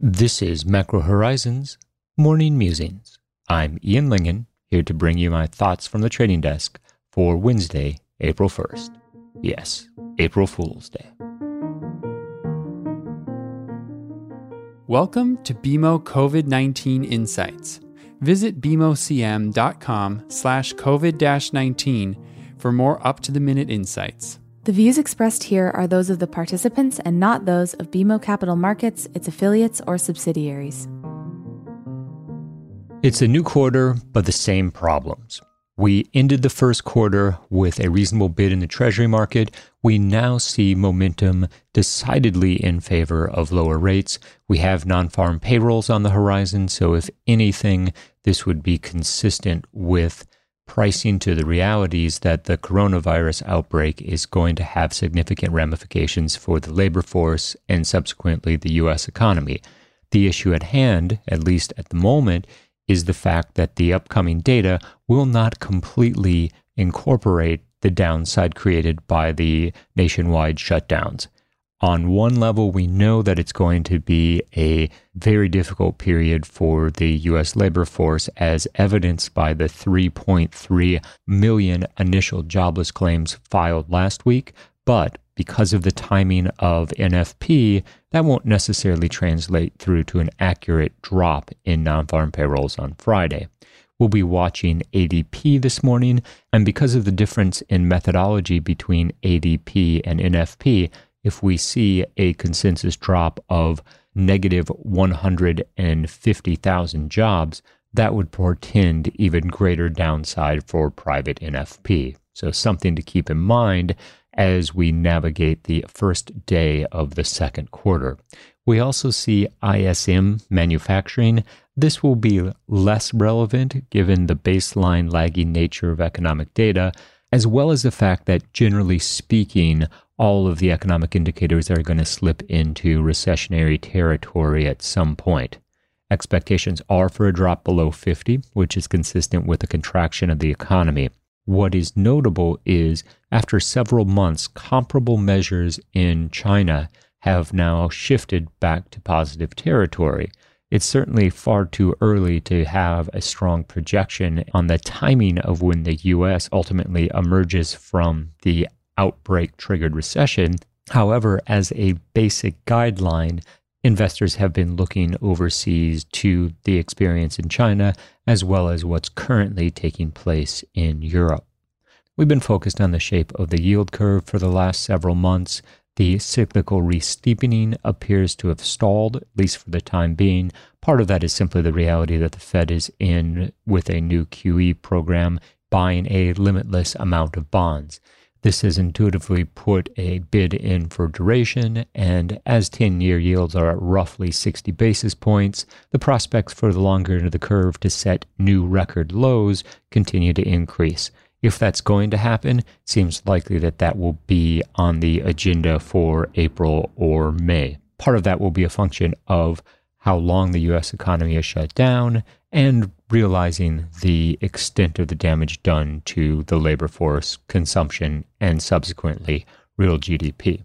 This is Macro Horizons Morning Musings. I'm Ian Lingen, here to bring you my thoughts from the trading desk for Wednesday, April 1st. Yes, April Fool's Day. Welcome to BMO COVID-19 Insights. Visit bmocm.com/COVID-19 for more up-to-the-minute insights. The views expressed here are those of the participants and not those of BMO Capital Markets, its affiliates, or subsidiaries. It's a new quarter, but the same problems. We ended the first quarter with a reasonable bid in the Treasury market. We now see momentum decidedly in favor of lower rates. We have non-farm payrolls on the horizon, so if anything, this would be consistent with pricing to the realities that the coronavirus outbreak is going to have significant ramifications for the labor force and subsequently the U.S. economy. The issue at hand, at least at the moment, is the fact that the upcoming data will not completely incorporate the downside created by the nationwide shutdowns. On one level, we know that it's going to be a very difficult period for the U.S. labor force, as evidenced by the 3.3 million initial jobless claims filed last week. But because of the timing of NFP, that won't necessarily translate through to an accurate drop in non-farm payrolls on Friday. We'll be watching ADP this morning, and because of the difference in methodology between ADP and NFP, if we see a consensus drop of negative 150,000 jobs, that would portend even greater downside for private NFP. So something to keep in mind as we navigate the first day of the second quarter. We also see ISM manufacturing. This will be less relevant given the baseline lagging nature of economic data, as well as the fact that, generally speaking, all of the economic indicators are going to slip into recessionary territory at some point. Expectations are for a drop below 50, which is consistent with a contraction of the economy. What is notable is, after several months, comparable measures in China have now shifted back to positive territory. It's certainly far too early to have a strong projection on the timing of when the U.S. ultimately emerges from the outbreak-triggered recession. However, as a basic guideline, investors have been looking overseas to the experience in China, as well as what's currently taking place in Europe. We've been focused on the shape of the yield curve for the last several months. The cyclical re-steepening appears to have stalled, at least for the time being. Part of that is simply the reality that the Fed is in with a new QE program, buying a limitless amount of bonds. This has intuitively put a bid in for duration, and as 10-year yields are at roughly 60 basis points, the prospects for the longer end of the curve to set new record lows continue to increase. If that's going to happen, it seems likely that that will be on the agenda for April or May. Part of that will be a function of how long the U.S. economy is shut down and realizing the extent of the damage done to the labor force, consumption, and subsequently real GDP.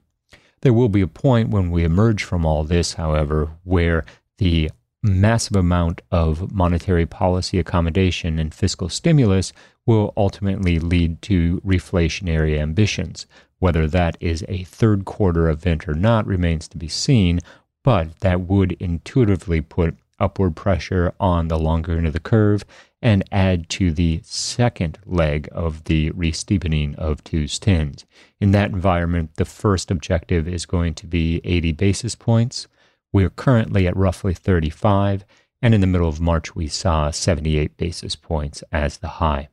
There will be a point when we emerge from all this, however, where the massive amount of monetary policy accommodation and fiscal stimulus will ultimately lead to reflationary ambitions. Whether that is a third quarter event or not remains to be seen, but that would intuitively put upward pressure on the longer end of the curve and add to the second leg of the re-steepening of twos tens. In that environment, the first objective is going to be 80 basis points. We're currently at roughly 35, and in the middle of March, we saw 78 basis points as the high.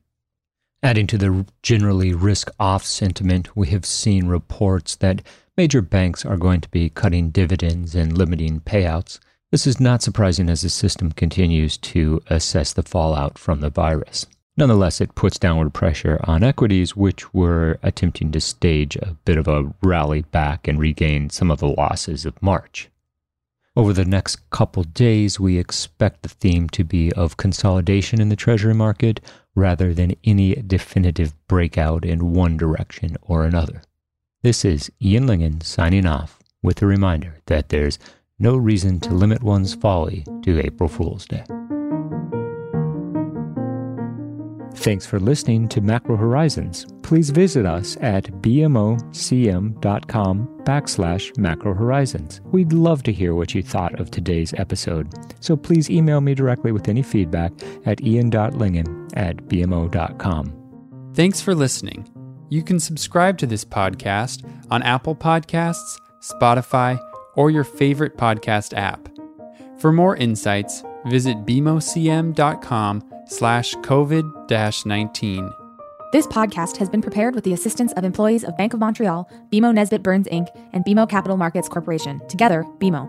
Adding to the generally risk-off sentiment, we have seen reports that major banks are going to be cutting dividends and limiting payouts. This is not surprising as the system continues to assess the fallout from the virus. Nonetheless, it puts downward pressure on equities, which were attempting to stage a bit of a rally back and regain some of the losses of March. Over the next couple days, we expect the theme to be of consolidation in the Treasury market rather than any definitive breakout in one direction or another. This is Ian Lingen signing off with a reminder that there's no reason to limit one's folly to April Fool's Day. Thanks for listening to Macro Horizons. Please visit us at bmocm.com/Macro Horizons. We'd love to hear what you thought of today's episode. So please email me directly with any feedback at ian.lingen@bmo.com. Thanks for listening. You can subscribe to this podcast on Apple Podcasts, Spotify, or your favorite podcast app. For more insights, visit bmocm.com/COVID-19. This podcast has been prepared with the assistance of employees of Bank of Montreal, BMO Nesbitt Burns Inc., and BMO Capital Markets Corporation, together BMO.